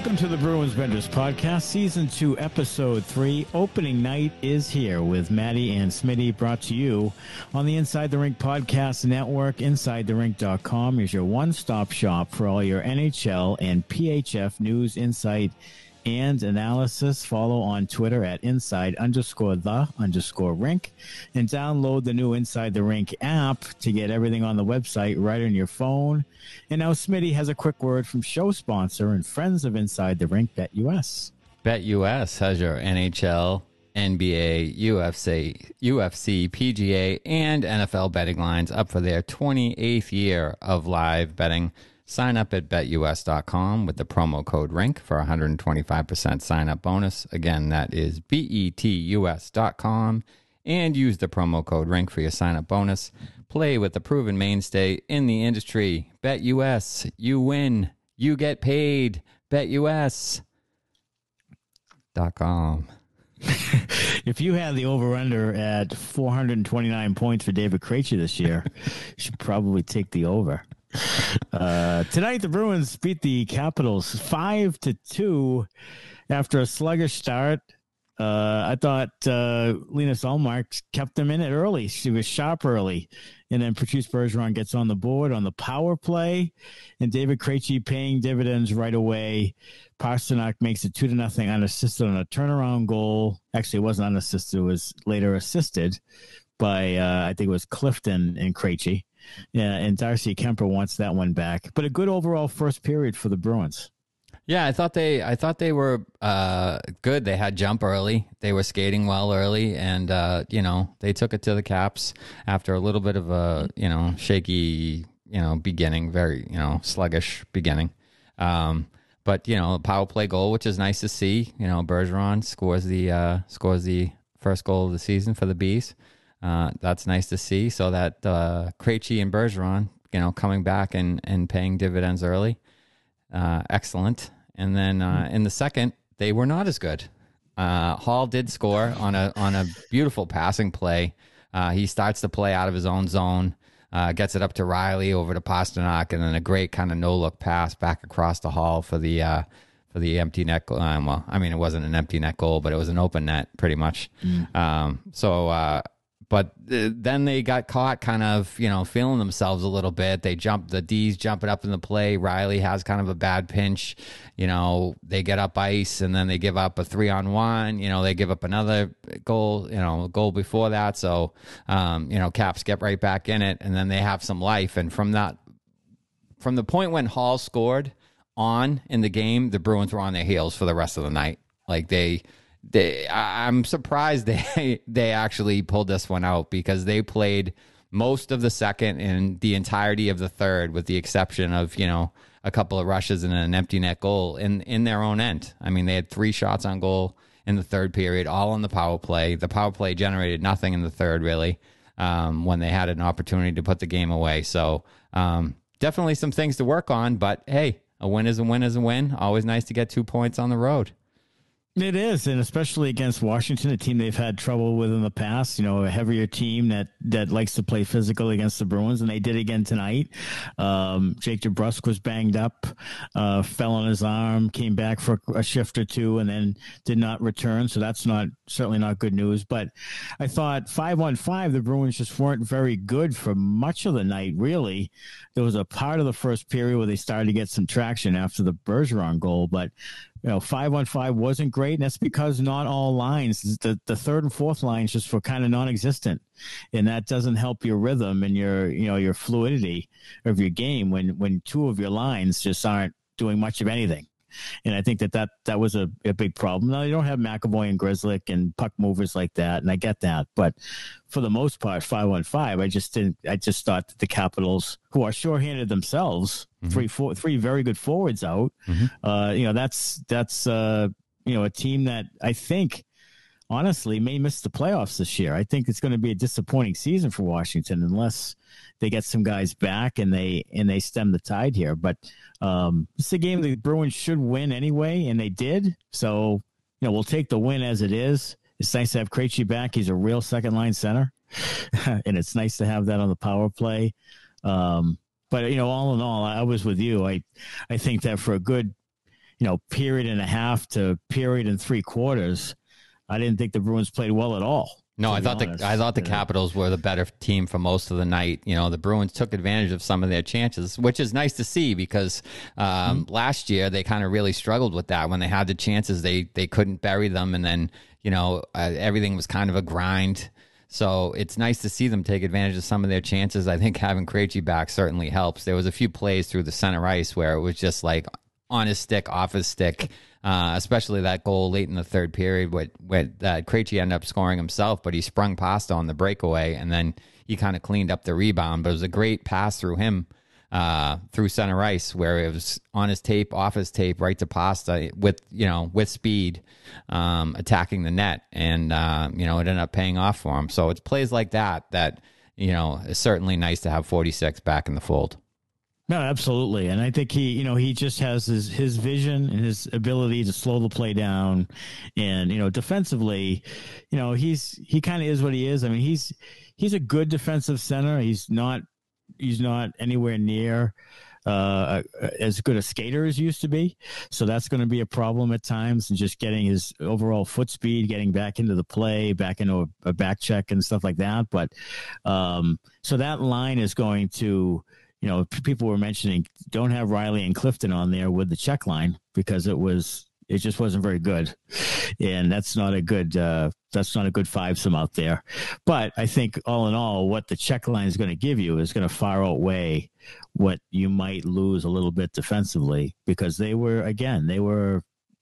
Welcome to the Bruins Benders podcast, season 2, episode 3. Opening night is here with Maddie and Smitty, brought to you on the Inside the Rink podcast network. InsideTheRink.com is your one-stop shop for all your NHL and PHF news, insight, and analysis. Follow on Twitter at @inside_the_rink and download the new Inside the Rink app to get everything on the website right on your phone. And now Smitty has a quick word from show sponsor and friends of Inside the Rink, BetUS. BetUS has your NHL, NBA, UFC, PGA, and NFL betting lines up for their 28th year of live betting. Sign up at BetUS.com with the promo code RINK for 125% sign-up bonus. Again, that is BETUS.com. And use the promo code RINK for your sign-up bonus. Play with the proven mainstay in the industry. BetUS. You win. You get paid. BetUS.com. If you had the over-under at 429 points for David Krejci this year, you should probably take the over. Tonight the Bruins beat the Capitals 5-2 after a sluggish start. I thought Linus Ullmark kept them in it early. She was sharp early, and then Patrice Bergeron gets on the board on the power play, and David Krejci paying dividends right away. Pastrnak makes it 2-0 unassisted on a turnaround goal. Actually, it wasn't unassisted; it was later assisted by I think it was Clifton and Krejci. Yeah, and Darcy Kemper wants that one back. But a good overall first period for the Bruins. Yeah, I thought they were good. They had jump early. They were skating well early, and you know, they took it to the Caps after a little bit of a, you know, shaky, you know, beginning, very, you know, sluggish beginning. But you know, a power play goal, which is nice to see. You know, Bergeron scores the first goal of the season for the Bees. That's nice to see. So that Krejci and Bergeron, you know, coming back and paying dividends early, excellent. And then in the second, they were not as good. Hall did score on a beautiful passing play. He starts the play out of his own zone, gets it up to Riley, over to Pastrnak, and then a great kind of no look pass back across to Hall for the empty net goal. Well, I mean, it wasn't an empty net goal, but it was an open net pretty much. But then they got caught kind of, you know, feeling themselves a little bit. They jumped, the D's jumping up in the play. Riley has kind of a bad pinch. You know, they get up ice, and then they give up a 3-on-1. You know, they give up another goal, you know, a goal before that. So, you know, Caps get right back in it, and then they have some life. And from the point when Hall scored on in the game, the Bruins were on their heels for the rest of the night. Like, I'm surprised they actually pulled this one out, because they played most of the second and the entirety of the third, with the exception of, you know, a couple of rushes and an empty net goal in their own end. I mean, they had 3 shots on goal in the third period, all on the power play. The power play generated nothing in the third, really, when they had an opportunity to put the game away. So definitely some things to work on, but hey, a win is a win is a win. Always nice to get 2 points on the road. It is, and especially against Washington, a team they've had trouble with in the past, you know, a heavier team that likes to play physical against the Bruins, and they did again tonight. Jake DeBrusk was banged up, fell on his arm, came back for a shift or two, and then did not return, so that's certainly not good news. But I thought 5-on-5, the Bruins just weren't very good for much of the night, really. There was a part of the first period where they started to get some traction after the Bergeron goal, but you know, 5-on-5 wasn't great, and that's because not all lines, the third and fourth lines, just were kind of non-existent, and that doesn't help your rhythm and your fluidity of your game when two of your lines just aren't doing much of anything. And I think that was a big problem. Now, you don't have McAvoy and Grzelcyk and puck movers like that, and I get that. But for the most part, 5-on-5, I just thought that the Capitals, who are shorthanded themselves, three very good forwards out, you know, that's you know, a team that I think honestly may miss the playoffs this year. I think it's going to be a disappointing season for Washington unless they get some guys back and they stem the tide here. But it's a game the Bruins should win anyway, and they did. So, you know, we'll take the win as it is. It's nice to have Krejci back. He's a real second-line center, and it's nice to have that on the power play. But, you know, all in all, I was with you. I think that for a good you know, period and a half to period and three quarters, I didn't think the Bruins played well at all. No, I thought the Capitals were the better team for most of the night. You know, the Bruins took advantage of some of their chances, which is nice to see because last year they kind of really struggled with that. When they had the chances, they couldn't bury them. And then, you know, everything was kind of a grind. So it's nice to see them take advantage of some of their chances. I think having Krejci back certainly helps. There was a few plays through the center ice where it was just like on his stick, off his stick. Especially that goal late in the third period with Krejci ended up scoring himself, but he sprung pasta on the breakaway, and then he kind of cleaned up the rebound. But it was a great pass through him through center ice where it was on his tape, off his tape, right to pasta with speed attacking the net. And, it ended up paying off for him. So it's plays like that, is certainly nice to have 46 back in the fold. No, absolutely. And I think he just has his vision and his ability to slow the play down. And, defensively, he kind of is what he is. I mean, he's a good defensive center. He's not anywhere near as good a skater as used to be. So that's going to be a problem at times, and just getting his overall foot speed, getting back into the play, back into a back check and stuff like that. But so that line is going to, people were mentioning, don't have Riley and Clifton on there with the check line because it just wasn't very good. And that's not a good five-some out there. But I think all in all, what the check line is going to give you is going to far outweigh what you might lose a little bit defensively, because they were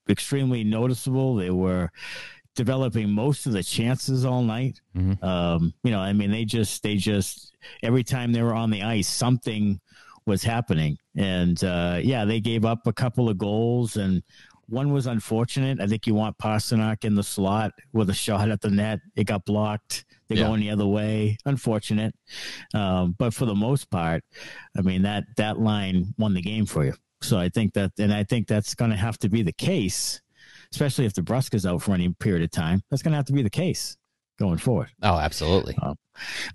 extremely noticeable. They were developing most of the chances all night. Mm-hmm. They just every time they were on the ice, something was happening. And they gave up a couple of goals, and one was unfortunate. I think you want Pastrnak in the slot with a shot at the net. It got blocked. They're going the other way. Unfortunate. But for the most part, I mean, that line won the game for you. So I think that's going to have to be the case, especially if DeBrusk is out for any period of time. That's going to have to be the case going forward. Oh, absolutely.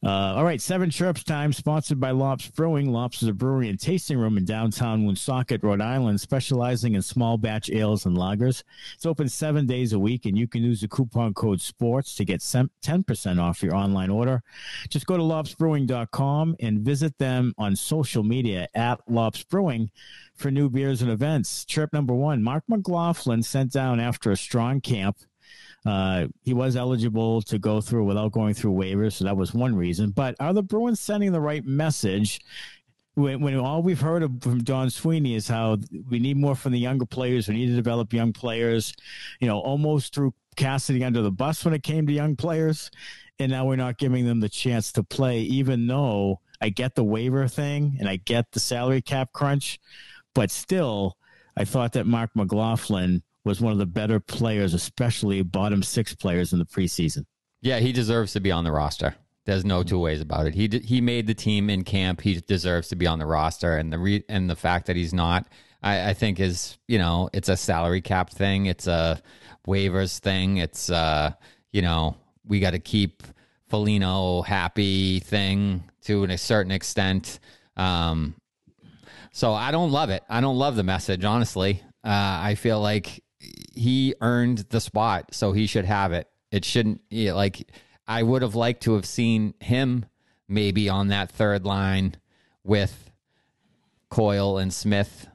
All right, 7 Chirps time, sponsored by Lops Brewing. Lops is a brewery and tasting room in downtown Woonsocket, Rhode Island, specializing in small batch ales and lagers. It's open 7 days a week, and you can use the coupon code SPORTS to get 10% off your online order. Just go to lopsbrewing.com and visit them on social media at Lops Brewing for new beers and events. Chirp number 1, Mark McLaughlin sent down after a strong camp. He was eligible to go through without going through waivers, so that was one reason. But are the Bruins sending the right message when all we've heard from Don Sweeney is how we need more from the younger players, we need to develop young players, almost threw Cassidy under the bus when it came to young players, and now we're not giving them the chance to play, even though I get the waiver thing and I get the salary cap crunch. But still, I thought that Mark McLaughlin was one of the better players, especially bottom 6 players in the preseason. Yeah, he deserves to be on the roster. There's no two ways about it. He made the team in camp. He deserves to be on the roster, and the fact that he's not, I think is, it's a salary cap thing. It's a waivers thing. It's, we got to keep Foligno happy thing to a certain extent. So I don't love it. I don't love the message, honestly. I feel like he earned the spot, so he should have it. It shouldn't, I would have liked to have seen him maybe on that third line with Coyle and Smith.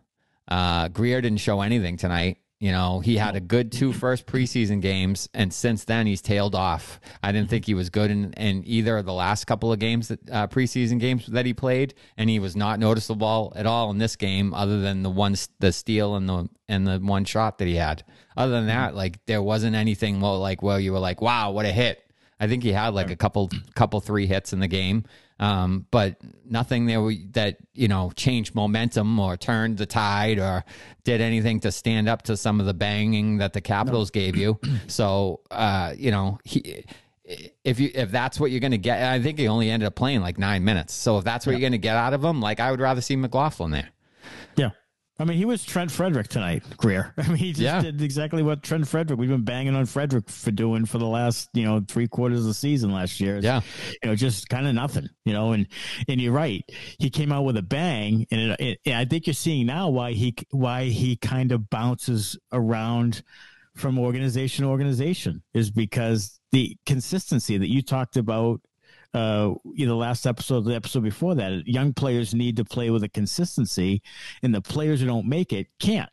Grier didn't show anything tonight. He had a good 2 first preseason games, and since then he's tailed off. I didn't think he was good in either of the last couple of games, preseason games that he played, and he was not noticeable at all in this game, other than the steal and the one shot that he had. Other than that, there wasn't anything where you were like, wow, what a hit. I think he had a couple 3 hits in the game, but nothing there that, changed momentum or turned the tide or did anything to stand up to some of the banging that the Capitals gave you. So, if that's what you're going to get, I think he only ended up playing 9 minutes. So if that's what you're going to get out of him, I would rather see McLaughlin there. Yeah. I mean, he was Trent Frederick tonight, Greer. I mean, he just did exactly what Trent Frederick. We've been banging on Frederick for doing for the last, you know, three quarters of the season last year. Yeah. You know, just kind of nothing, you know, and you're right. He came out with a bang, and it, I think you're seeing now why he kind of bounces around from organization to organization is because the consistency that you talked about, the last episode, the episode before that, young players need to play with a consistency, and the players who don't make it can't.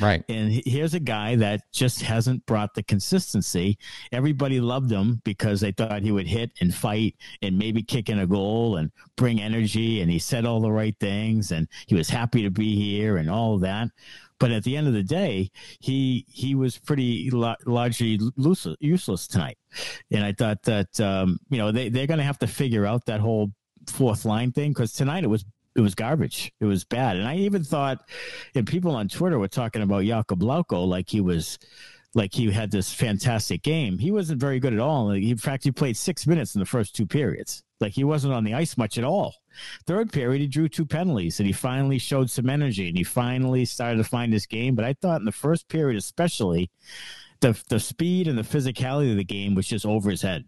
Right. And here's a guy that just hasn't brought the consistency. Everybody loved him because they thought he would hit and fight and maybe kick in a goal and bring energy. And he said all the right things, and he was happy to be here and all of that. But at the end of the day, he was pretty largely useless tonight. And I thought that, they're going to have to figure out that whole fourth line thing, because tonight it was garbage. It was bad. And I even thought, and people on Twitter were talking about Jakub Lauko like he had this fantastic game. He wasn't very good at all. In fact, he played 6 minutes in the first two periods. Like, he wasn't on the ice much at all. Third period, he drew two penalties, and he finally showed some energy, and he finally started to find his game. But I thought in the first period especially, the speed and the physicality of the game was just over his head.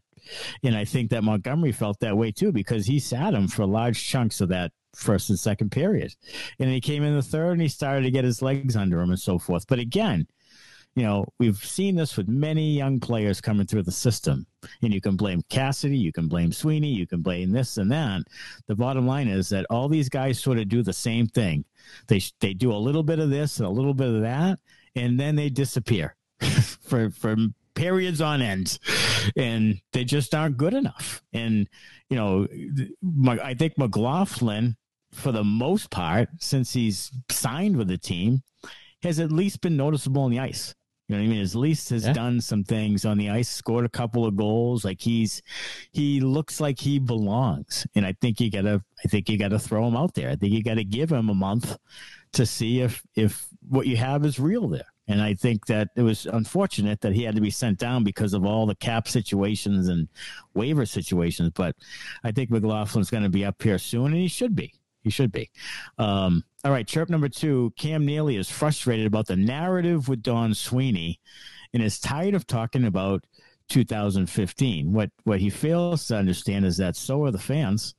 And I think that Montgomery felt that way too, because he sat him for large chunks of that first and second period. And he came in the third, and he started to get his legs under him and so forth. But again, you know, we've seen this with many young players coming through the system, and you can blame Cassidy, you can blame Sweeney, you can blame this and that. The bottom line is that all these guys sort of do the same thing. They do a little bit of this and a little bit of that, and then they disappear for periods on end, and they just aren't good enough. And, you know, I think McLaughlin, for the most part, since he's signed with the team, has at least been noticeable on the ice. You know what I mean? At least has done some things on the ice, scored a couple of goals. Like, he looks like he belongs. And I think you gotta throw him out there. I think you gotta give him a month to see if what you have is real there. And I think that it was unfortunate that he had to be sent down because of all the cap situations and waiver situations. But I think McLaughlin's going to be up here soon, and he should be. He should be. All right, chirp number two, Cam Neely is frustrated about the narrative with Don Sweeney and is tired of talking about 2015. What he fails to understand is that so are the fans.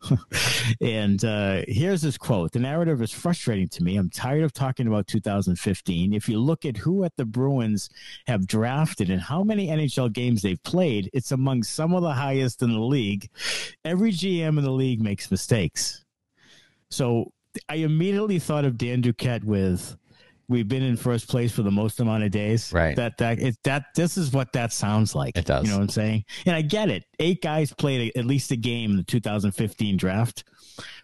And here's his quote. The narrative is frustrating to me. I'm tired of talking about 2015. If you look at who at the Bruins have drafted and how many NHL games they've played, it's among some of the highest in the league. Every GM in the league makes mistakes. So I immediately thought of Dan Duquette with, we've been in first place for the most amount of days. Right. This is what that sounds like. It does. You know what I'm saying? And I get it. 8 guys played at least a game in the 2015 draft.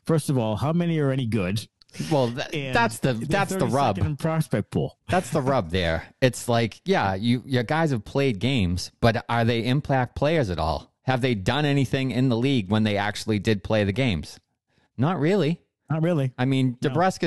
First of all, how many are any good? Well, that's the rub in prospect pool. That's the rub there. It's like, yeah, your guys have played games, but are they impact players at all? Have they done anything in the league when they actually did play the games? Not really. Not really. I mean, DeBrusk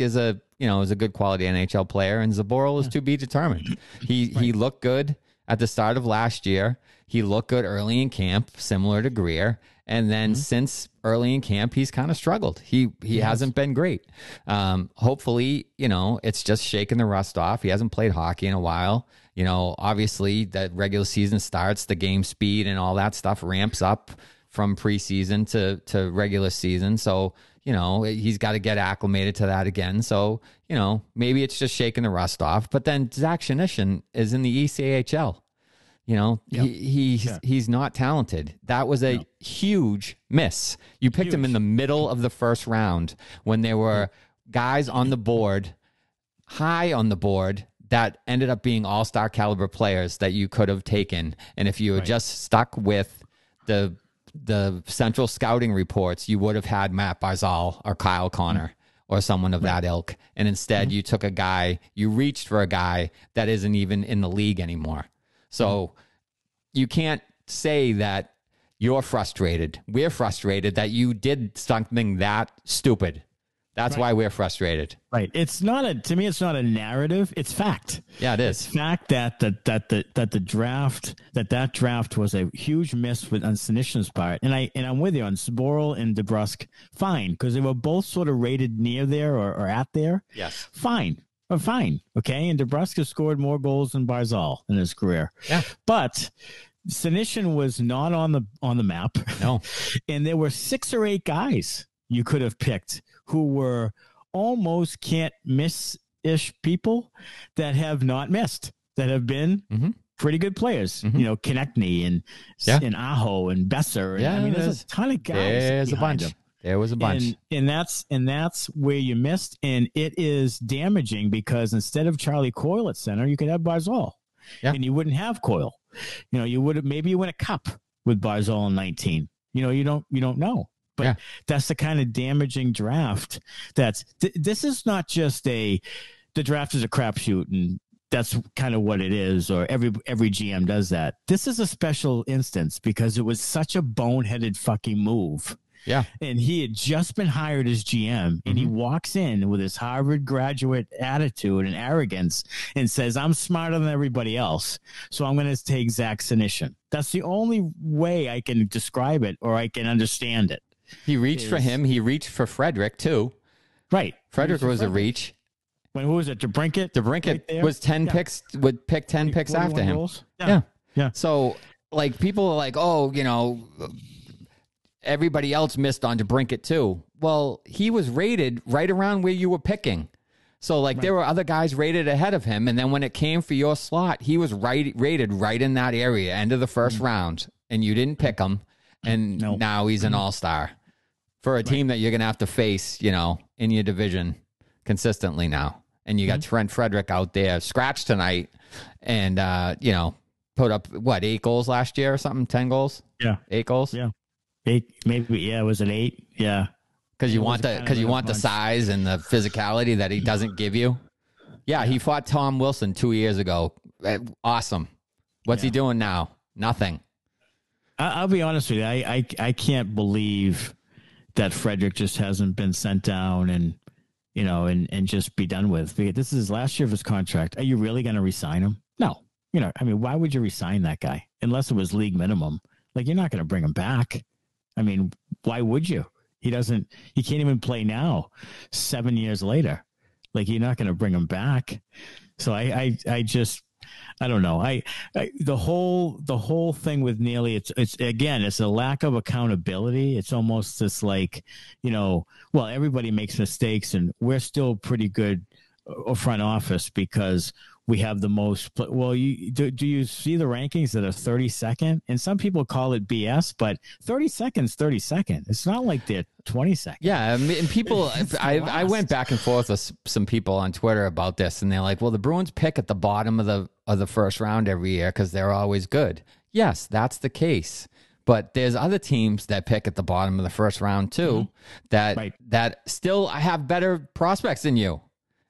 is a, you know, is a good quality NHL player, and Zaboral is to be determined. He looked good at the start of last year. He looked good early in camp, similar to Greer. And then since early in camp, he's kind of struggled. He hasn't been great. Hopefully, you know, it's just shaking the rust off. He hasn't played hockey in a while. You know, obviously that regular season starts, the game speed and all that stuff ramps up from preseason to regular season. So, you know, he's got to get acclimated to that again. So, you know, maybe it's just shaking the rust off. But then Zach Senyshyn is in the ECHL. You know, he's not talented. That was a huge miss. You picked him in the middle of the first round when there were guys on the board, high on the board, that ended up being all-star caliber players that you could have taken. And if you had just stuck with the central scouting reports, you would have had Mat Barzal or Kyle Connor or someone of that ilk. And instead you took a guy, you reached for a guy that isn't even in the league anymore. So you can't say that you're frustrated. We're frustrated that you did something that stupid That's why we're frustrated. Right. It's not a, to me, it's not a narrative. It's fact. Yeah, it is. It's fact that the draft was a huge miss on Senyshin's part. And I'm with you on Sboril and DeBrusk. Fine. Because they were both sort of rated near there or at there. Yes. Fine. Okay. And DeBrusk has scored more goals than Barzal in his career. Yeah. But Senyshyn was not on the map. No. And there were 6 or 8 guys you could have picked who were almost can't miss-ish people that have not missed, that have been pretty good players. Mm-hmm. You know, Konechny and Aho and Besser. Yeah, I mean, there's a ton of guys. There's a bunch. There was a bunch. And that's where you missed, and it is damaging because instead of Charlie Coyle at center, you could have Barzal, and you wouldn't have Coyle. You know, you would have, maybe you win a cup with Barzal in 19. You know, you don't know. But that's the kind of damaging draft. This is not just the draft is a crapshoot and that's kind of what it is, or every GM does that. This is a special instance because it was such a boneheaded fucking move. Yeah. And he had just been hired as GM, and he walks in with his Harvard graduate attitude and arrogance and says, I'm smarter than everybody else, so I'm going to take Zach Senyshyn. That's the only way I can describe it or I can understand it. He reached for him. He reached for Frederick, too. Right. Frederick was a reach. When who was it? DeBrincat? DeBrincat was 10 picks, would pick 10 picks after him. Yeah. So, like, people are like, oh, you know, everybody else missed on DeBrincat, too. Well, he was rated right around where you were picking. So, like, there were other guys rated ahead of him. And then when it came for your slot, he was rated right in that area, end of the first round. And you didn't pick him. And now he's an all-star for a team that you're going to have to face, you know, in your division consistently now. And you got Trent Frederick out there, scratched tonight, and, you know, put up, what, 8 goals last year or something? 10 goals? Yeah. 8 goals? Yeah. 8, maybe, yeah, was it 8? Yeah. Because you want the size and the physicality that he doesn't give you. Yeah, he fought Tom Wilson 2 years ago. Awesome. What's he doing now? Nothing. I'll be honest with you. I can't believe that Frederick just hasn't been sent down and, you know, and just be done with. This is his last year of his contract. Are you really going to resign him? No. You know, I mean, why would you resign that guy? Unless it was league minimum. Like, you're not going to bring him back. I mean, why would you? He can't even play now 7 years later. Like, you're not going to bring him back. So I just, I don't know. I the whole thing with Neely, it's again, it's a lack of accountability. It's almost this, like, you know, well, everybody makes mistakes, and we're still pretty good front office because we have the most. Well, you do you see the rankings that are 32nd? And some people call it BS, but 32nd's 32nd. It's not like they're 22nd. Yeah, and people, I went back and forth with some people on Twitter about this, and they're like, "Well, the Bruins pick at the bottom of the first round every year because they're always good." Yes, that's the case. But there's other teams that pick at the bottom of the first round too that still have better prospects than you.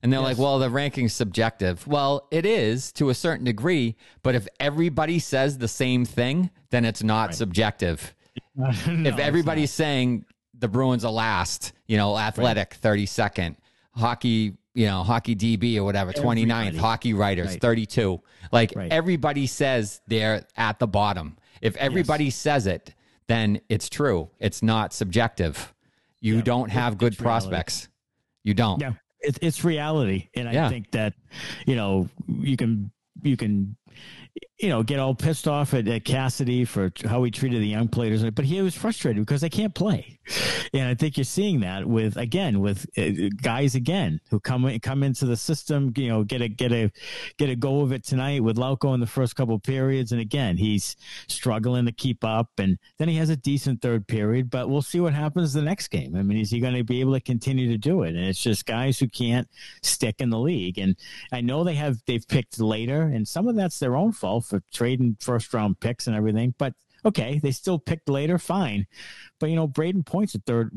And they're like, well, the ranking's subjective. Well, it is to a certain degree, but if everybody says the same thing, then it's not subjective. No, if everybody's saying the Bruins are last, you know, athletic 32nd, hockey, you know, hockey DB or whatever, 29th, hockey writers, 32. Like everybody says they're at the bottom. If everybody says it, then it's true. It's not subjective. You don't have good prospects. You don't. Yeah. It's reality, and I think that, you know, you can, you know, get all pissed off at Cassidy for how he treated the young players, but he was frustrated because they can't play, and I think you're seeing that with guys who come into the system, you know, get a go of it tonight with Lauko in the first couple of periods, and again he's struggling to keep up, and then he has a decent third period, but we'll see what happens the next game. I mean, is he going to be able to continue to do it? And it's just guys who can't stick in the league, and I know they've picked later, and some of that's their own fault for trading first round picks and everything, but okay, they still picked later, fine. But, you know, Braden Point's a third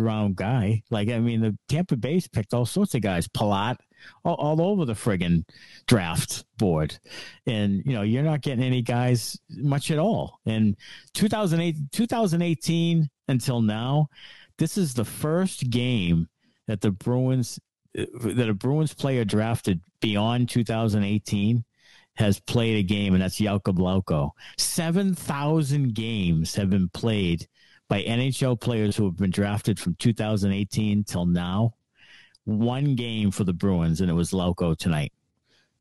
round guy. Like, I mean, the Tampa Bay's picked all sorts of guys, Palat, all over the friggin' draft board. And, you know, you're not getting any guys much at all. And 2018 until now, this is the first game that a Bruins player drafted beyond 2018 has played a game, and that's Jakub Lauko. 7,000 games have been played by NHL players who have been drafted from 2018 till now. One game for the Bruins, and it was Lauko tonight.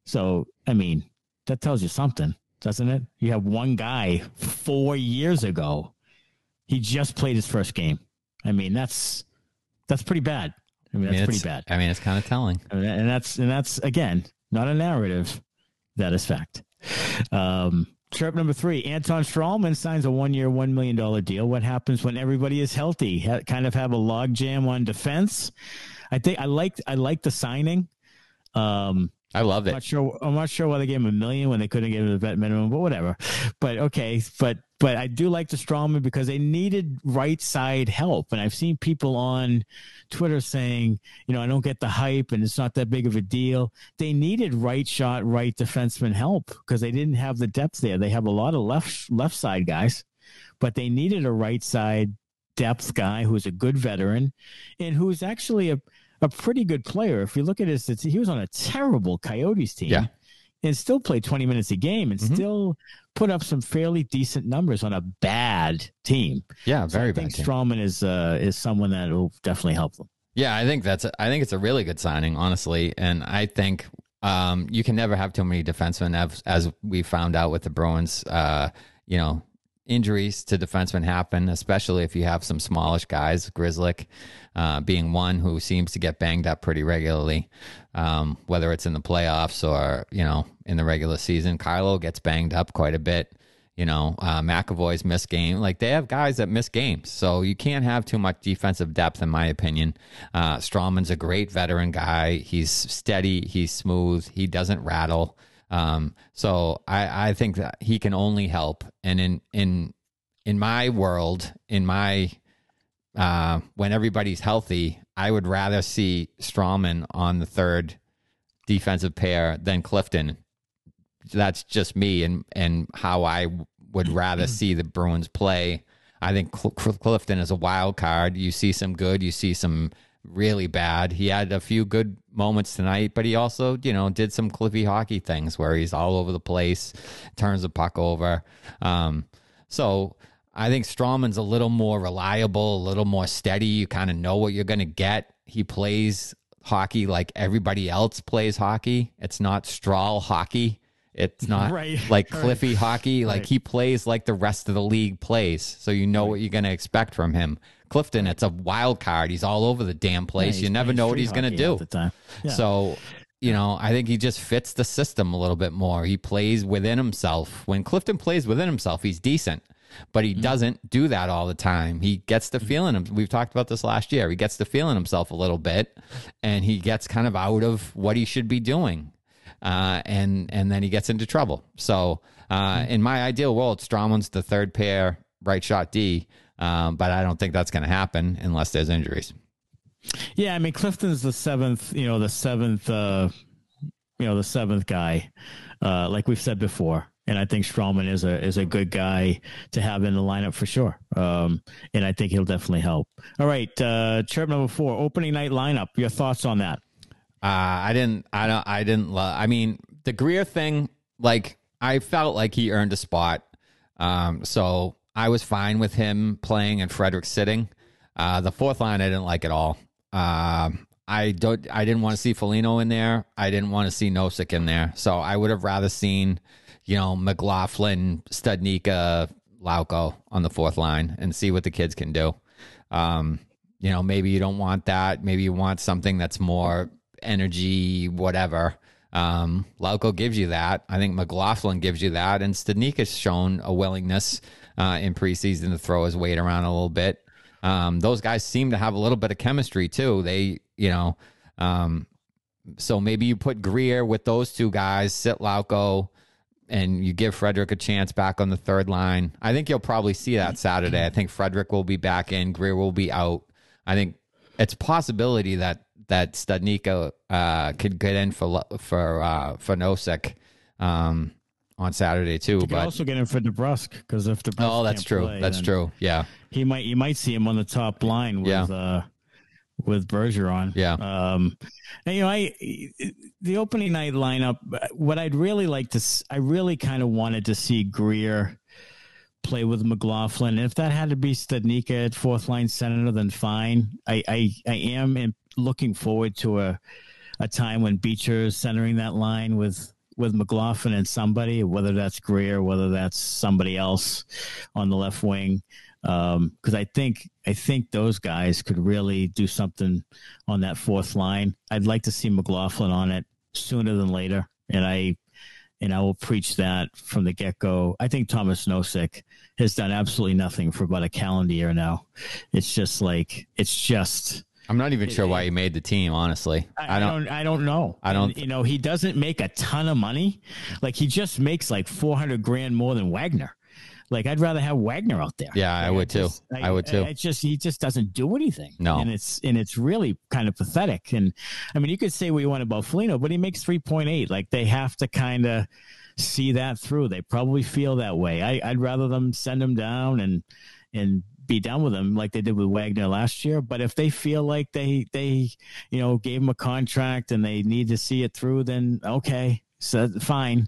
So, I mean, that tells you something, doesn't it? You have one guy 4 years ago. He just played his first game. I mean, that's pretty bad. I mean, that's pretty bad. I mean, it's kind of telling. And that's again, not a narrative. That is fact. Chirp number 3, Anton Stralman signs a one-year, $1 million deal. What happens when everybody is healthy? Kind of have a log jam on defense. I think I liked the signing. I love it. I'm not sure why they gave him $1 million when they couldn't give him the vet minimum, but whatever. But okay, but I do like the Stralman because they needed right side help, and I've seen people on Twitter saying, you know, I don't get the hype, and it's not that big of a deal. They needed right shot, right defenseman help because they didn't have the depth there. They have a lot of left side guys, but they needed a right side depth guy who's a good veteran and who's actually a pretty good player. If you look at his, he was on a terrible Coyotes team, yeah, and still played 20 minutes a game and still put up some fairly decent numbers on a bad team. Yeah, so very bad. I think Stralman is someone that will definitely help them. Yeah, I think it's a really good signing, honestly, and I think you can never have too many defensemen, as we found out with the Bruins. You know, injuries to defensemen happen, especially if you have some smallish guys, Grzelcyk being one who seems to get banged up pretty regularly, whether it's in the playoffs or, you know, in the regular season. Carlo gets banged up quite a bit. You know, McAvoy's missed game. Like, they have guys that miss games, so you can't have too much defensive depth, in my opinion. Strawman's a great veteran guy. He's steady. He's smooth. He doesn't rattle. So I think that he can only help. And in my world, when everybody's healthy, I would rather see Stralman on the third defensive pair than Clifton. That's just me and how I would rather see the Bruins play. I think Clifton is a wild card. You see some good, you see some really bad. He had a few good moments tonight, but he also, you know, did some Cliffy hockey things where he's all over the place, turns the puck over. So I think Strawman's a little more reliable, a little more steady. You kind of know what you're going to get. He plays hockey like everybody else plays hockey. It's not Strahl hockey. It's not like Cliffy hockey. Like, he plays like the rest of the league plays. So you know what you're going to expect from him. Clifton, it's a wild card. He's all over the damn place. You never know what he's going to do. So, you know, I think he just fits the system a little bit more. He plays within himself. When Clifton plays within himself, he's decent, but he doesn't do that all the time. He gets the feeling. We've talked about this last year. He gets the feeling himself a little bit, and he gets kind of out of what he should be doing. And then he gets into trouble. So in my ideal world, Stralman's the third pair right shot D, but I don't think that's going to happen unless there's injuries. Yeah, I mean, Clifton's the seventh, the seventh guy, like we've said before. And I think Stralman is a good guy to have in the lineup for sure. And I think he'll definitely help. All right, chirp number 4, opening night lineup. Your thoughts on that? I mean, the Greer thing, like, I felt like he earned a spot. So I was fine with him playing and Frederick sitting. The fourth line, I didn't like at all. I didn't want to see Foligno in there. I didn't want to see Nosek in there. So I would have rather seen, you know, McLaughlin, Studnicka, Lauko on the fourth line and see what the kids can do. You know, maybe you don't want that. Maybe you want something that's more energy, whatever. Lauko gives you that. I think McLaughlin gives you that, and Studnicka's shown a willingness in preseason to throw his weight around a little bit. Those guys seem to have a little bit of chemistry too. So maybe you put Greer with those two guys, sit Lauko, and you give Frederick a chance back on the third line. I think you'll probably see that Saturday. I think Frederick will be back in, Greer will be out. I think it's a possibility that Studnicka could get in for Nosek on Saturday too. He could also get in for DeBrusk, because if DeBrusk can't play, that's true. Yeah, he might. You might see him on the top line with with Bergeron. Yeah. And, you know, the opening night lineup, what I'd really like to, I really kind of wanted to see Greer play with McLaughlin. And if that had to be Studnicka at fourth line center, then fine. I am looking forward to a time when Beecher is centering that line with McLaughlin and somebody, whether that's Greer, whether that's somebody else on the left wing. Because I think those guys could really do something on that fourth line. I'd like to see McLaughlin on it sooner than later, and I will preach that from the get-go. I think Thomas Nosek has done absolutely nothing for about a calendar year now. It's just like I'm not even sure why he made the team, honestly. I don't know. You know, he doesn't make a ton of money. Like, he just makes like $400,000 more than Wagner. Like, I'd rather have Wagner out there. Yeah, like, I would too. It's just, he just doesn't do anything. No. And it's really kind of pathetic. And I mean, you could say what you want about Foligno, but he makes 3.8. Like, they have to kind of see that through. They probably feel that way. I'd rather them send him down and be done with him like they did with Wagner last year. But if they feel like they you know, gave him a contract and they need to see it through, then okay. So fine,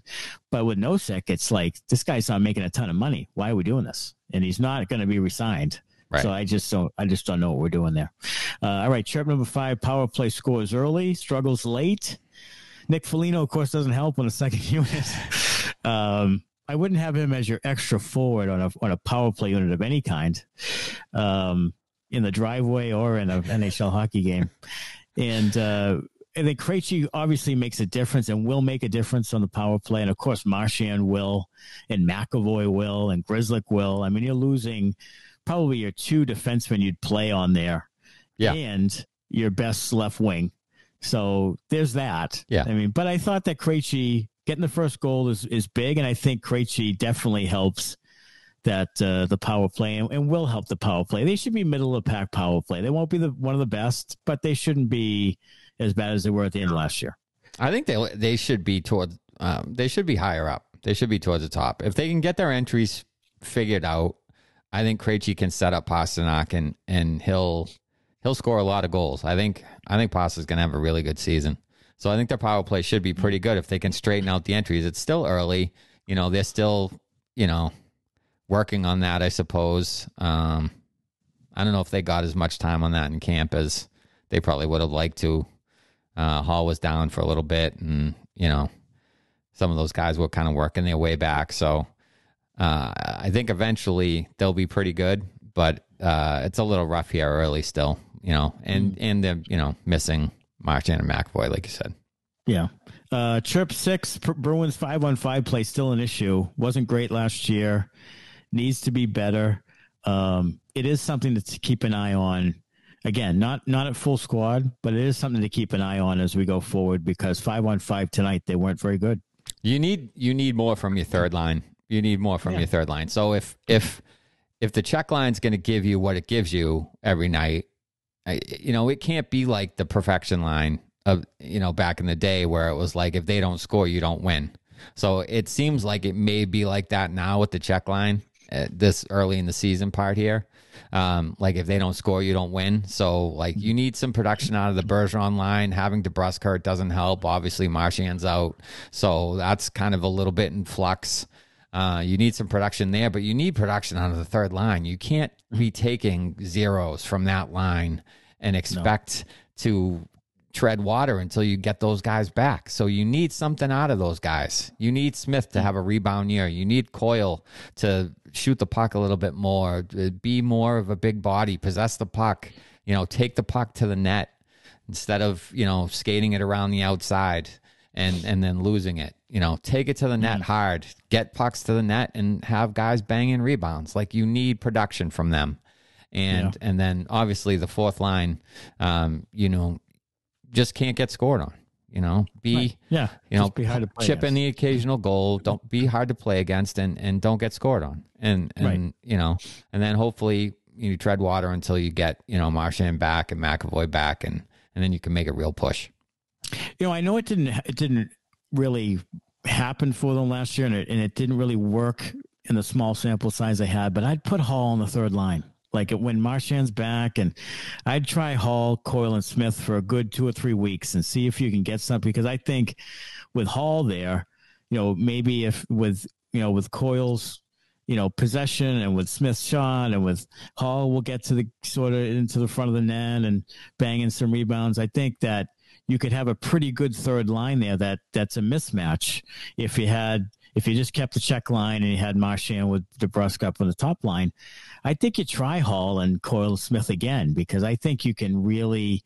but with Nosek, it's like, this guy's not making a ton of money. Why are we doing this? And he's not going to be re-signed. Right. So I just don't know what we're doing there. All right, chirp number 5, power play scores early, struggles late. Nick Foligno, of course, doesn't help on the second unit. I wouldn't have him as your extra forward on a power play unit of any kind, in the driveway or in an NHL hockey game, And then Krejci obviously makes a difference and will make a difference on the power play. And, of course, Marchand will, and McAvoy will, and Grzelcyk will. I mean, you're losing probably your 2 defensemen you'd play on there, and your best left wing. So there's that. Yeah. I mean, but I thought that Krejci getting the first goal is big, and I think Krejci definitely helps that the power play and will help the power play. They should be middle of the pack power play. They won't be one of the best, but they shouldn't be as bad as they were at the end of last year. I think they should be toward they should be higher up. They should be towards the top. If they can get their entries figured out, I think Krejci can set up Pastrnak and he'll score a lot of goals. I think Pastrnak's going to have a really good season. So I think their power play should be pretty good if they can straighten out the entries. It's still early, you know. They're still, you know, working on that, I suppose. I don't know if they got as much time on that in camp as they probably would have liked to. Hall was down for a little bit, and, you know, some of those guys were kind of working their way back. So I think eventually they'll be pretty good, but it's a little rough here early still, you know, and they're, you know, missing Marchand and McAvoy, like you said. Yeah. Chirp 6, Bruins 5-on-5 play, still an issue. Wasn't great last year. Needs to be better. It is something to keep an eye on. Again, not at full squad, but it is something to keep an eye on as we go forward, because 5-on-5 tonight, they weren't very good. You need more from your third line. You need more from your third line. So if the check line's going to give you what it gives you every night, you know, it can't be like the perfection line of, you know, back in the day where it was like, if they don't score, you don't win. So it seems like it may be like that now with the check line this early in the season part here. Like, if they don't score, you don't win. So, like, you need some production out of the Bergeron line. Having DeBrusk hurt doesn't help. Obviously, Marchand's out. So that's kind of a little bit in flux. You need some production there, but you need production out of the third line. You can't be taking zeros from that line and expect to tread water until you get those guys back. So you need something out of those guys. You need Smith to have a rebound year. You need Coyle to shoot the puck a little bit more, be more of a big body, possess the puck, you know, take the puck to the net instead of, you know, skating it around the outside and then losing it. You know, take it to the net hard, get pucks to the net, and have guys banging rebounds. Like, you need production from them. And then obviously the fourth line, you know, just can't get scored on, you know, you know, be hard to play, chip in the occasional goal. Don't be hard to play against and don't get scored on. And you know, and then hopefully you tread water until you get, you know, Marchand back and McAvoy back, and then you can make a real push. You know, I know it didn't really happen for them last year, and it didn't really work in the small sample size they had, but I'd put Hall on the third line. Like when Marchand's back, and I'd try Hall, Coyle, and Smith for a good 2 or 3 weeks and see if you can get something. Because I think with Hall there, you know, maybe if with, you know, with Coyle's, you know, possession and with Smith's shot and with Hall, we'll get to the sort of into the front of the net and banging some rebounds. I think that you could have a pretty good third line there. That's a mismatch if you had. If you just kept the check line and you had Marchand with DeBrusk up on the top line, I think you try Hall and Coyle Smith again, because I think you can really,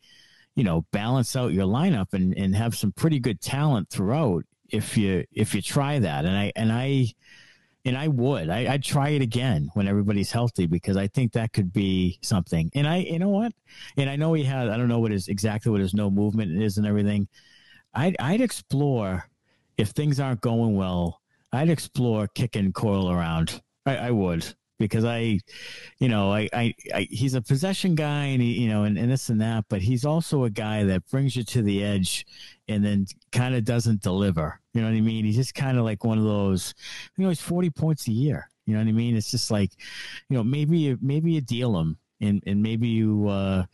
you know, balance out your lineup and have some pretty good talent throughout if you try that. And I'd try it again when everybody's healthy, because I think that could be something. And I know he had, I don't know exactly what his no movement is and everything. I'd explore, if things aren't going well, I'd explore kicking Coyle around. I would, because he's a possession guy and he, you know, and this and that, but he's also a guy that brings you to the edge and then kind of doesn't deliver. You know what I mean? He's just kind of like one of those, you know, he's 40 points a year. You know what I mean? It's just like, you know, maybe you deal him and maybe you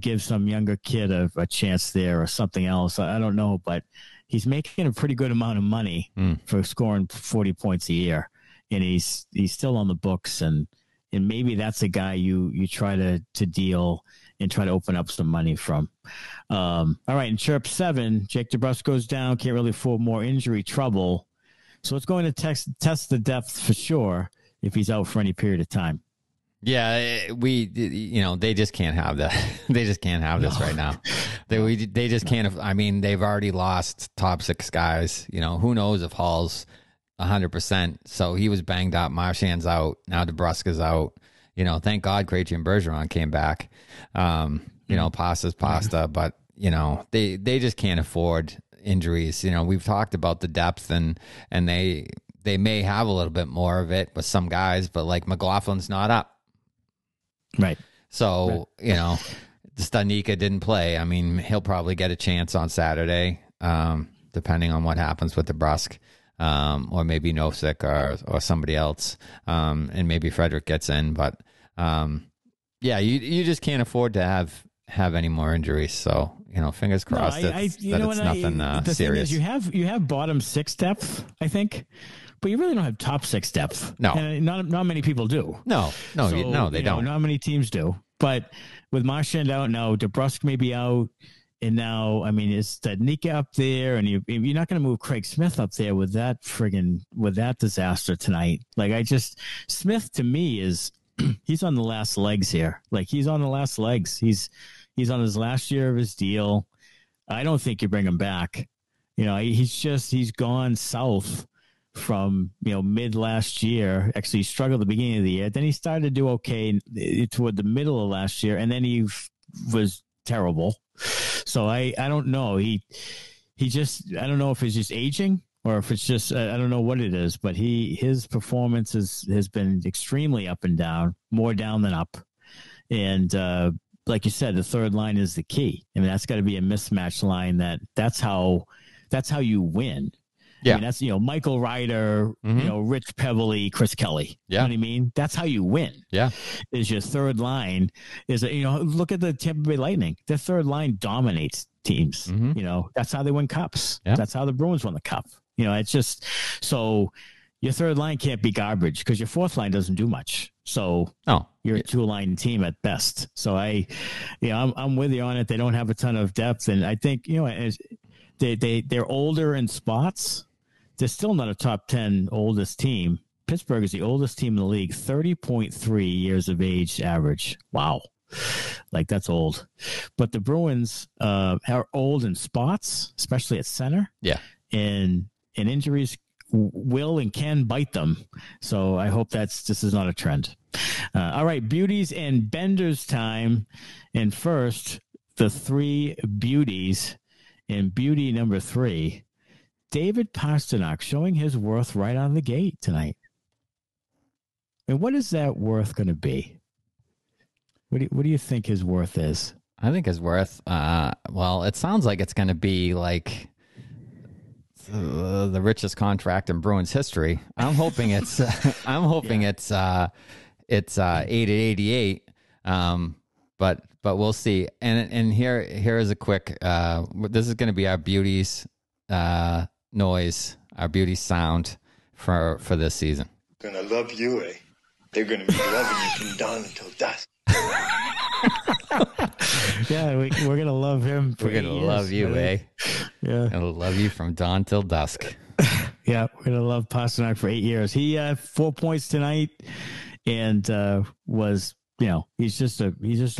give some younger kid a chance there or something else. I don't know, but he's making a pretty good amount of money for scoring 40 points a year, and he's still on the books, and maybe that's a guy you try to deal and try to open up some money from. All right, in Chirp 7, Jake DeBrusk goes down, can't really afford more injury trouble, so it's going to test the depth for sure if he's out for any period of time. Yeah, they just can't have that. They just can't have this right now. They just can't. I mean, they've already lost top six guys. You know, who knows if Hall's 100%. So he was banged up. Marchand's out. Now DeBrusk is out. You know, thank God Krejci and Bergeron came back. You know, pasta's pasta. But, you know, they just can't afford injuries. You know, we've talked about the depth and they may have a little bit more of it with some guys, but like McLaughlin's not up. Right. So, you know, Studnicka didn't play. I mean, he'll probably get a chance on Saturday, depending on what happens with DeBrusk, or maybe Nosek or somebody else, and maybe Frederick gets in. But, yeah, you just can't afford to have any more injuries. So, you know, fingers crossed nothing serious. You have bottom six depth, I think. But you really don't have top six depth. No, and not many people do. No, they don't. Not many teams do. But with Marchand out now, DeBrusk may be out, and now I mean, is Studnicka up there? And you're not going to move Craig Smith up there with that disaster tonight. Like Smith to me is he's on the last legs here. Like he's on the last legs. He's on his last year of his deal. I don't think you bring him back. You know, he's gone south from, you know, mid last year. Actually, he struggled at the beginning of the year. Then he started to do okay toward the middle of last year, and then he was terrible. So I don't know. He just, I don't know if it's just aging or if it's just, I don't know what it is, but his performance has been extremely up and down, more down than up. And like you said, the third line is the key. I mean, that's got to be a mismatch line. That's how you win. Yeah. I mean, that's, you know, Michael Ryder, you know, Rich Peverly, Chris Kelly. Yeah. You know what I mean? That's how you win. Yeah. Is your third line is, you know, look at the Tampa Bay Lightning. Their third line dominates teams. Mm-hmm. You know, that's how they win cups. Yeah. That's how the Bruins won the cup. You know, it's just, so your third line can't be garbage because your fourth line doesn't do much. So you're a two-line team at best. So I'm with you on it. They don't have a ton of depth. And I think, you know, as they're older in spots. They're still not a top 10 oldest team. Pittsburgh is the oldest team in the league, 30.3 years of age average. Wow. Like, that's old. But the Bruins are old in spots, especially at center. Yeah. And injuries will and can bite them. So I hope this is not a trend. All right, beauties and benders time. And first, the three beauties. And beauty number 3. David Pastrnak showing his worth right out of the gate tonight. And what is that worth going to be? What do you think his worth is? I think his worth, well, it sounds like it's going to be like the richest contract in Bruins history. I'm hoping it's 888. But we'll see. And here is a quick, this is going to be our beauties, noise, our beauty sound for this season. Gonna love you, eh? They're gonna be loving you from dawn until dusk. Yeah, we're gonna love him. We're gonna love you, eh? Yeah, gonna love you from dawn till dusk. Yeah, we're gonna love Pastrnak for 8 years. He had 4 points tonight, and was, you know, he's just a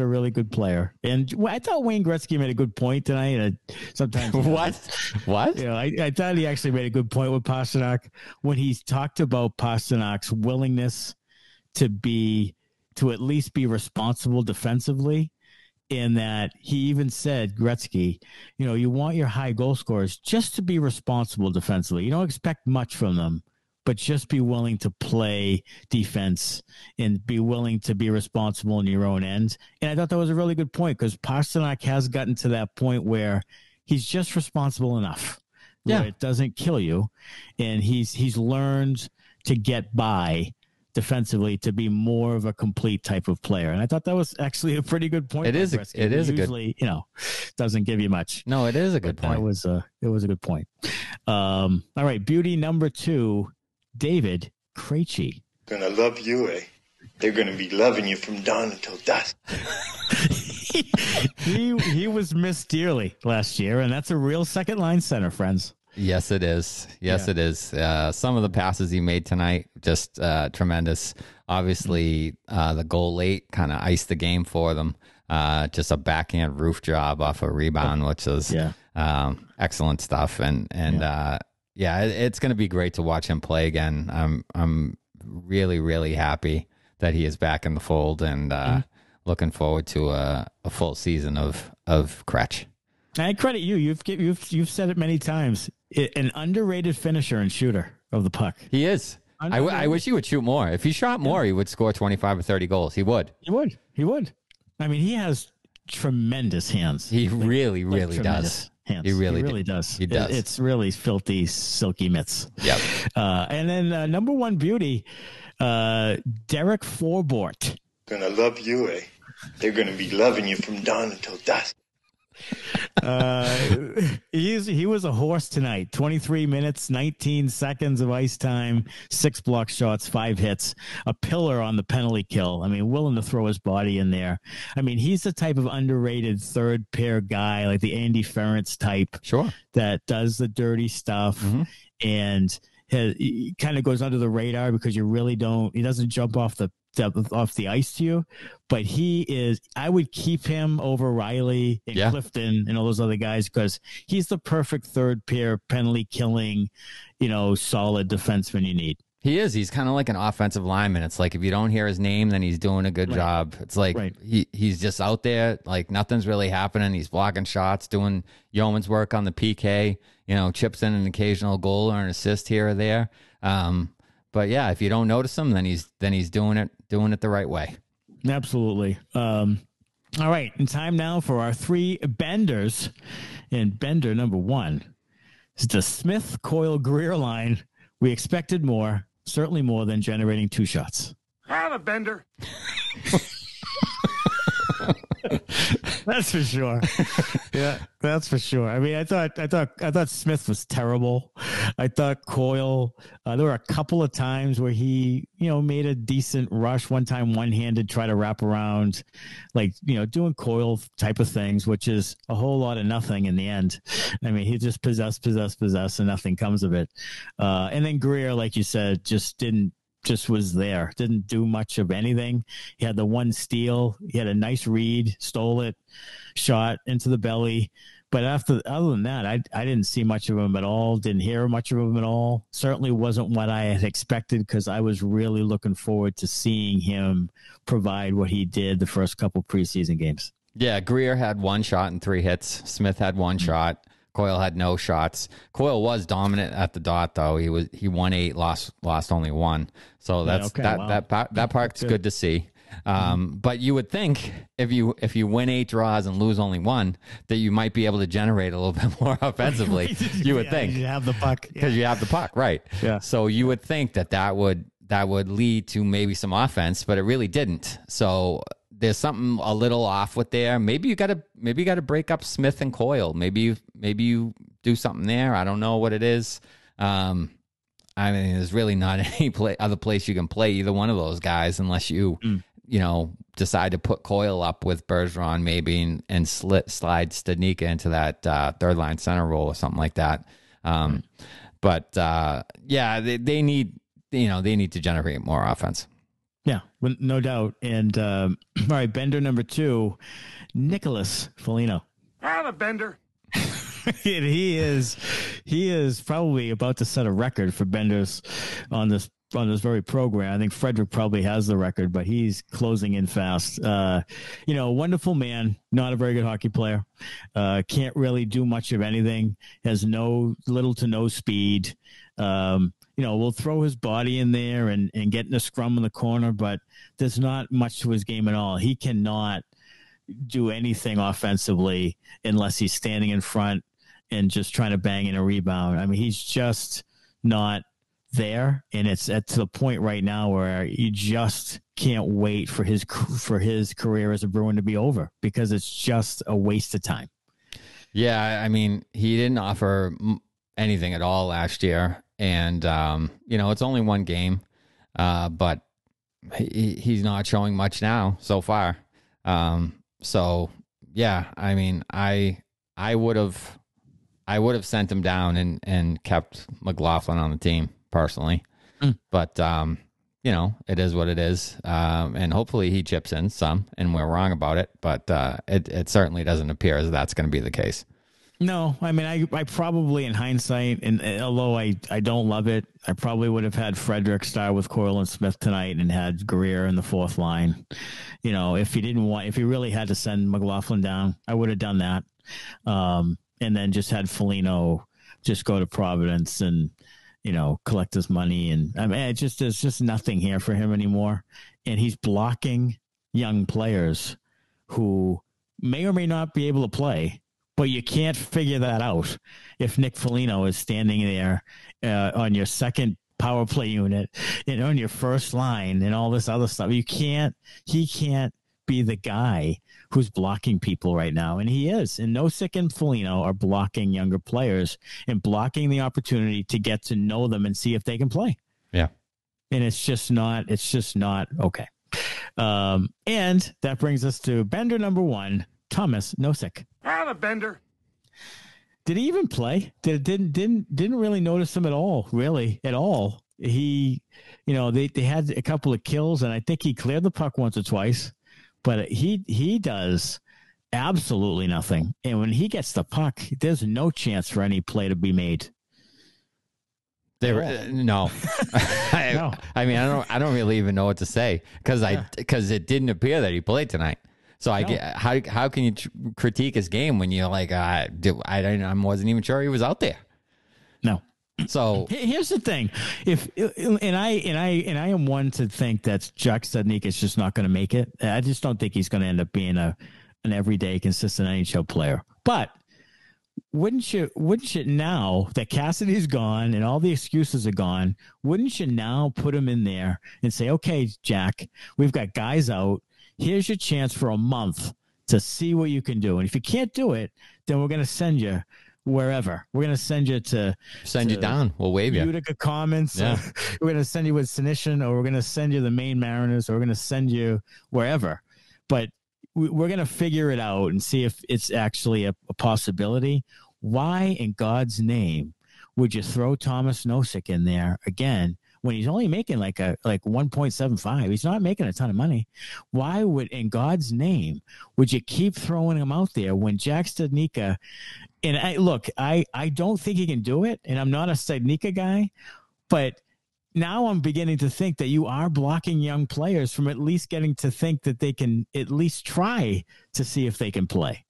really good player. And I thought Wayne Gretzky made a good point tonight. Sometimes what? You know, I thought he actually made a good point with Pastrnak when he talked about Pasternak's willingness to at least be responsible defensively, in that he even said, Gretzky, you know, you want your high goal scorers just to be responsible defensively. You don't expect much from them, but just be willing to play defense and be willing to be responsible in your own end. And I thought that was a really good point, because Pastrnak has gotten to that point where he's just responsible enough. Yeah. Where it doesn't kill you. And he's learned to get by defensively, to be more of a complete type of player. And I thought that was actually a pretty good point. It is usually a good, you know, doesn't give you much. No, it is a good point. It was a good point. All right. Beauty number two, David Krejci. Gonna love you, eh? They're gonna be loving you from dawn until dusk. he was missed dearly last year, and that's a real second line center, friends. Yes, it is. Yes, it is. Some of the passes he made tonight, just tremendous. Obviously, the goal late kind of iced the game for them. Just a backhand roof job off a rebound, which is excellent stuff. And it's going to be great to watch him play again. I'm really, really happy that he is back in the fold, and looking forward to a full season of Krejci. I credit you. You've said it many times. An underrated finisher and shooter of the puck. He is. I wish he would shoot more. If he shot more, he would score 25 or 30 goals. He would. I mean, he has tremendous hands. He really does. Hands. He really does. He does. It's really filthy, silky mitts. Yep. And then number one beauty, Derek Forbort. Gonna love you, eh? They're gonna be loving you from dawn until dusk. He was a horse tonight. 23 minutes, 19 seconds of ice time, 6 block shots, 5 hits, a pillar on the penalty kill. I mean, willing to throw his body in there. I mean, he's the type of underrated third pair guy, like the Andy Ferentz type. Sure. That does the dirty stuff and kind of goes under the radar, because you really don't, he doesn't jump off the ice to you, but he is, I would keep him over Riley and Clifton and all those other guys, because he's the perfect third pair penalty killing, you know, solid defenseman you need. He is. He's kind of like an offensive lineman. It's like, if you don't hear his name, then he's doing a good job. It's like he's just out there, like nothing's really happening. He's blocking shots, doing yeoman's work on the PK, you know, chips in an occasional goal or an assist here or there. But yeah, if you don't notice him, then he's doing it the right way. Absolutely. All right, and time now for our three benders. And bender number one is the Smith Coyle Greer line. We expected more, certainly more than generating 2 shots. Out of bender. That's for sure. Yeah, that's for sure. I mean, I thought Smith was terrible. I thought Coyle, there were a couple of times where he, you know, made a decent rush. One time, one-handed, try to wrap around, like, you know, doing Coyle type of things, which is a whole lot of nothing in the end. I mean, he just possessed, and nothing comes of it. And then Greer, like you said, just was there. Didn't do much of anything. He had the one steal. He had a nice read, stole it, shot into the belly. But other than that, I didn't see much of him at all. Didn't hear much of him at all. Certainly wasn't what I had expected, because I was really looking forward to seeing him provide what he did the first couple preseason games. Yeah, Greer had 1 shot and 3 hits. Smith had 1 shot. Coyle had no shots. Coyle was dominant at the dot, though. He won 8, lost only 1. So that part's good to see. But you would think if you win 8 draws and lose only 1, that you might be able to generate a little bit more offensively. You would think you have the puck because you have the puck, right? Yeah. So you would think that would lead to maybe some offense, but it really didn't. So there's something a little off with there. Maybe you got to break up Smith and Coyle. Maybe you do something there. I don't know what it is. I mean, there's really not any other place you can play either one of those guys unless you, you know, decide to put Coyle up with Bergeron maybe and slide Studnicka into that third line center role or something like that. But yeah, they need to generate more offense. Yeah, no doubt. And all right, Bender number 2, Nicholas Foligno. I'm a Bender. He is probably about to set a record for Benders on this very program. I think Frederick probably has the record, but he's closing in fast. You know, wonderful man, not a very good hockey player. Can't really do much of anything. Has little to no speed. You know, we'll throw his body in there and get in a scrum in the corner, but there's not much to his game at all. He cannot do anything offensively unless he's standing in front and just trying to bang in a rebound. I mean, he's just not there, and it's at to the point right now where you just can't wait for his career as a Bruin to be over because it's just a waste of time. Yeah, I mean, he didn't offer anything at all last year, and you know, it's only one game, but he's not showing much now so far. So yeah, I mean, I would have sent him down and kept McLaughlin on the team personally, but you know, it is what it is. And hopefully he chips in some, and we're wrong about it, but it certainly doesn't appear as that's going to be the case. No, I mean, I probably in hindsight, and although I don't love it, I probably would have had Frederick start with Coyle and Smith tonight and had Greer in the fourth line. You know, if he really had to send McLaughlin down, I would have done that. And then just had Foligno just go to Providence and, you know, collect his money. And I mean, there's just nothing here for him anymore. And he's blocking young players who may or may not be able to play. But you can't figure that out if Nick Foligno is standing there on your second power play unit and on your first line and all this other stuff. He can't be the guy who's blocking people right now. And he is. And Nosek and Foligno are blocking younger players and blocking the opportunity to get to know them and see if they can play. Yeah. And it's just not okay. And that brings us to Bender number 1, Thomas Nosek. I'm a Bender. Did he even play? Didn't really notice him at all, really, at all. He, you know, they had a couple of kills, and I think he cleared the puck once or twice, but he does absolutely nothing. And when he gets the puck, there's no chance for any play to be made. No. No. I mean, I don't really even know what to say because it didn't appear that he played tonight. So I get, how can you critique his game when you're like, I wasn't even sure he was out there. No. So here's the thing. I am one to think that Jack Studnicka is just not going to make it. I just don't think he's going to end up being an everyday consistent NHL player. But wouldn't you now that Cassidy's gone and all the excuses are gone, wouldn't you now put him in there and say, okay, Jack, we've got guys out. Here's your chance for a month to see what you can do. And if you can't do it, then we're going to send you wherever. We're going to send you to you down. We'll wave you. Utica Commons. Yeah. We're going to send you with Senyshyn, or we're going to send you the Maine Mariners, or we're going to send you wherever. But we're going to figure it out and see if it's actually a possibility. Why in God's name would you throw Thomas Nosek in there again when he's only making like 1.75, he's not making a ton of money? Why would, in God's name, would you keep throwing him out there when Jack Studnicka? And I don't think he can do it, and I'm not a Studnicka guy, but now I'm beginning to think that you are blocking young players from at least getting to think that they can at least try to see if they can play.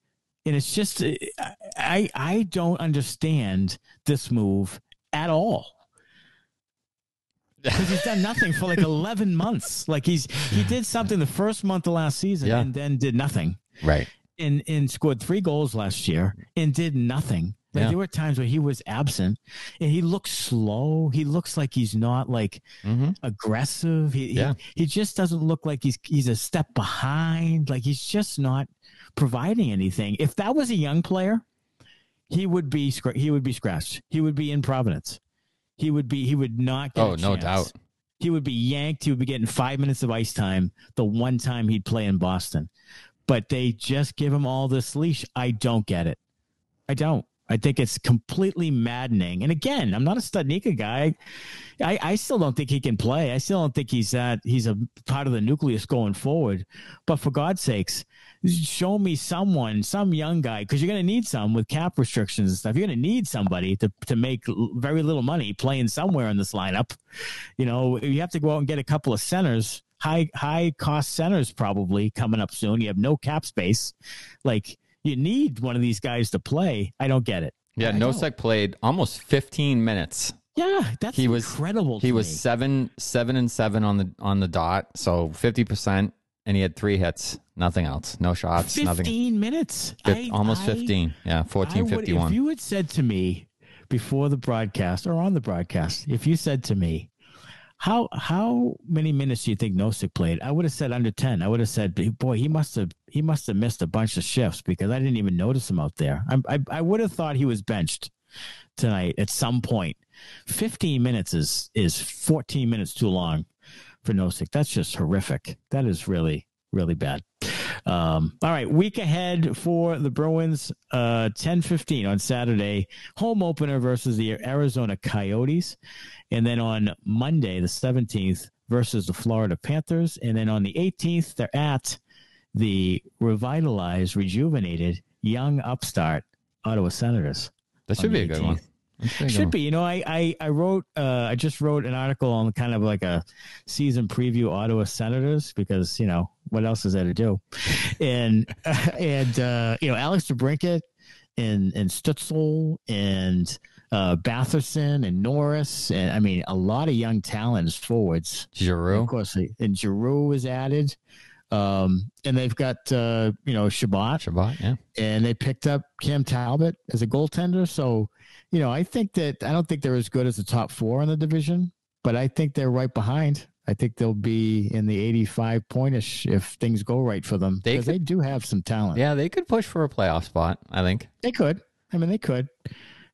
And it's just, I don't understand this move at all. Because he's done nothing for like 11 months. Like he did something the first month of last season and then did nothing. Right. And scored 3 goals last year and did nothing. Like, there were times where he was absent and he looks slow. He looks like he's not like aggressive. He just doesn't look like he's a step behind. Like he's just not providing anything. If that was a young player, he would be scratched. He would be in Providence. He would not get a chance. Oh, no doubt. He would be yanked. He would be getting 5 minutes of ice time the one time he'd play in Boston. But they just give him all this leash. I don't get it. I don't. I think it's completely maddening. And again, I'm not a Studnicka guy. I still don't think he can play. I still don't think he's a part of the nucleus going forward. But for God's sakes, show me someone, some young guy, because you're going to need some with cap restrictions and stuff. You're going to need somebody to make very little money playing somewhere in this lineup. You know, you have to go out and get a couple of centers, high cost centers probably coming up soon. You have no cap space. Like, you need one of these guys to play. I don't get it. Yeah, Nosek played almost 15 minutes. Yeah, that's incredible. He was 7-7 on the dot, so 50%, and he had 3 hits, nothing else, no shots, nothing. 15 minutes, almost 15. Yeah, 14:51. If you had said to me before the broadcast or on the broadcast, if you said to me, how many minutes do you think Nosek played? I would have said under 10. I would have said, boy, he must have missed a bunch of shifts because I didn't even notice him out there. I would have thought he was benched tonight at some point. 15 minutes is 14 minutes too long for Nosek. That's just horrific. That is really, really bad. All right, week ahead for the Bruins, 10:15 on Saturday, home opener versus the Arizona Coyotes. And then on Monday, the 17th, versus the Florida Panthers. And then on the 18th, they're at the revitalized, rejuvenated, young upstart Ottawa Senators. That should be a good one. Should be. You know, I just wrote an article on kind of like a season preview Ottawa Senators because, you know, what else is there to do? And you know, Alex DeBrincat and Stützle and Batherson and Norris. And I mean, a lot of young talents forwards. Giroux. Of course. And Giroux was added. And they've got, you know, Shabbat, yeah. And they picked up Cam Talbot as a goaltender. So, you know, I don't think they're as good as the top 4 in the division, but I think they're right behind. I think they'll be in the 85-point-ish if things go right for them. Because they do have some talent. Yeah, they could push for a playoff spot, I think. They could. I mean, they could.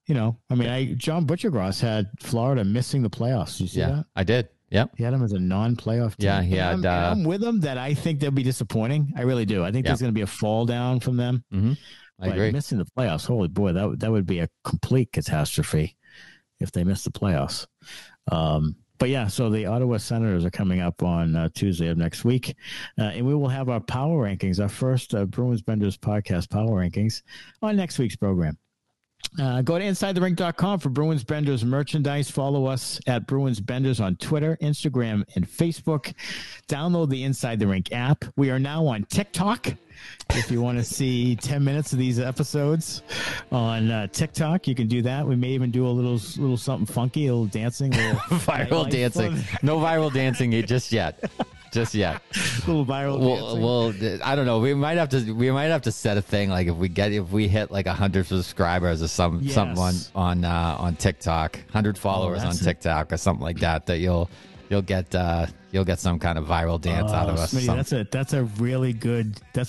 You know, I mean, John Butchergross had Florida missing the playoffs. You see that? Yeah, I did. Yep. He had him as a non-playoff team. Yeah, he had. I'm with him that I think they'll be disappointing. I really do. I think there's going to be a fall down from them. Mm-hmm. I agree. Missing the playoffs, holy boy, that would be a complete catastrophe if they miss the playoffs. But yeah, so the Ottawa Senators are coming up on Tuesday of next week, and we will have our power rankings, our first Bruins Benders podcast power rankings on next week's program. Go to InsideTheRink.com for Bruins Benders merchandise. Follow us at Bruins Benders on Twitter, Instagram, and Facebook. Download the Inside the Rink app. We are now on TikTok. If you want to see 10 minutes of these episodes on TikTok, you can do that. We may even do a little something funky, a little dancing. A little viral dancing. No viral dancing just yet. Just yet. A little viral dancing. Well, I don't know. We might have to set a thing like if we hit like 100 subscribers or something on TikTok, 100 followers on TikTok or something like that you'll get some kind of viral dance out of us. Smitty, that's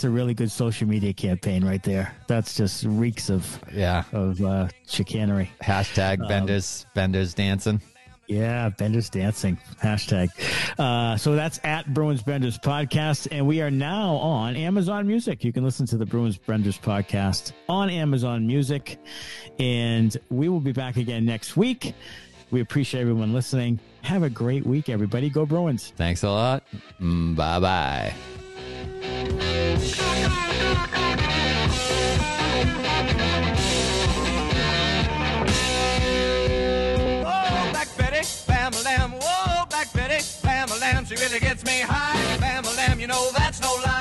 a really good social media campaign right there. That's just reeks of chicanery. Hashtag Benders dancing. Yeah, Benders Dancing, hashtag. So that's at Bruins Benders Podcast, and we are now on Amazon Music. You can listen to the Bruins Benders Podcast on Amazon Music, and we will be back again next week. We appreciate everyone listening. Have a great week, everybody. Go Bruins. Thanks a lot. Bye-bye. She really gets me high, bam-a-lam, you know that's no lie.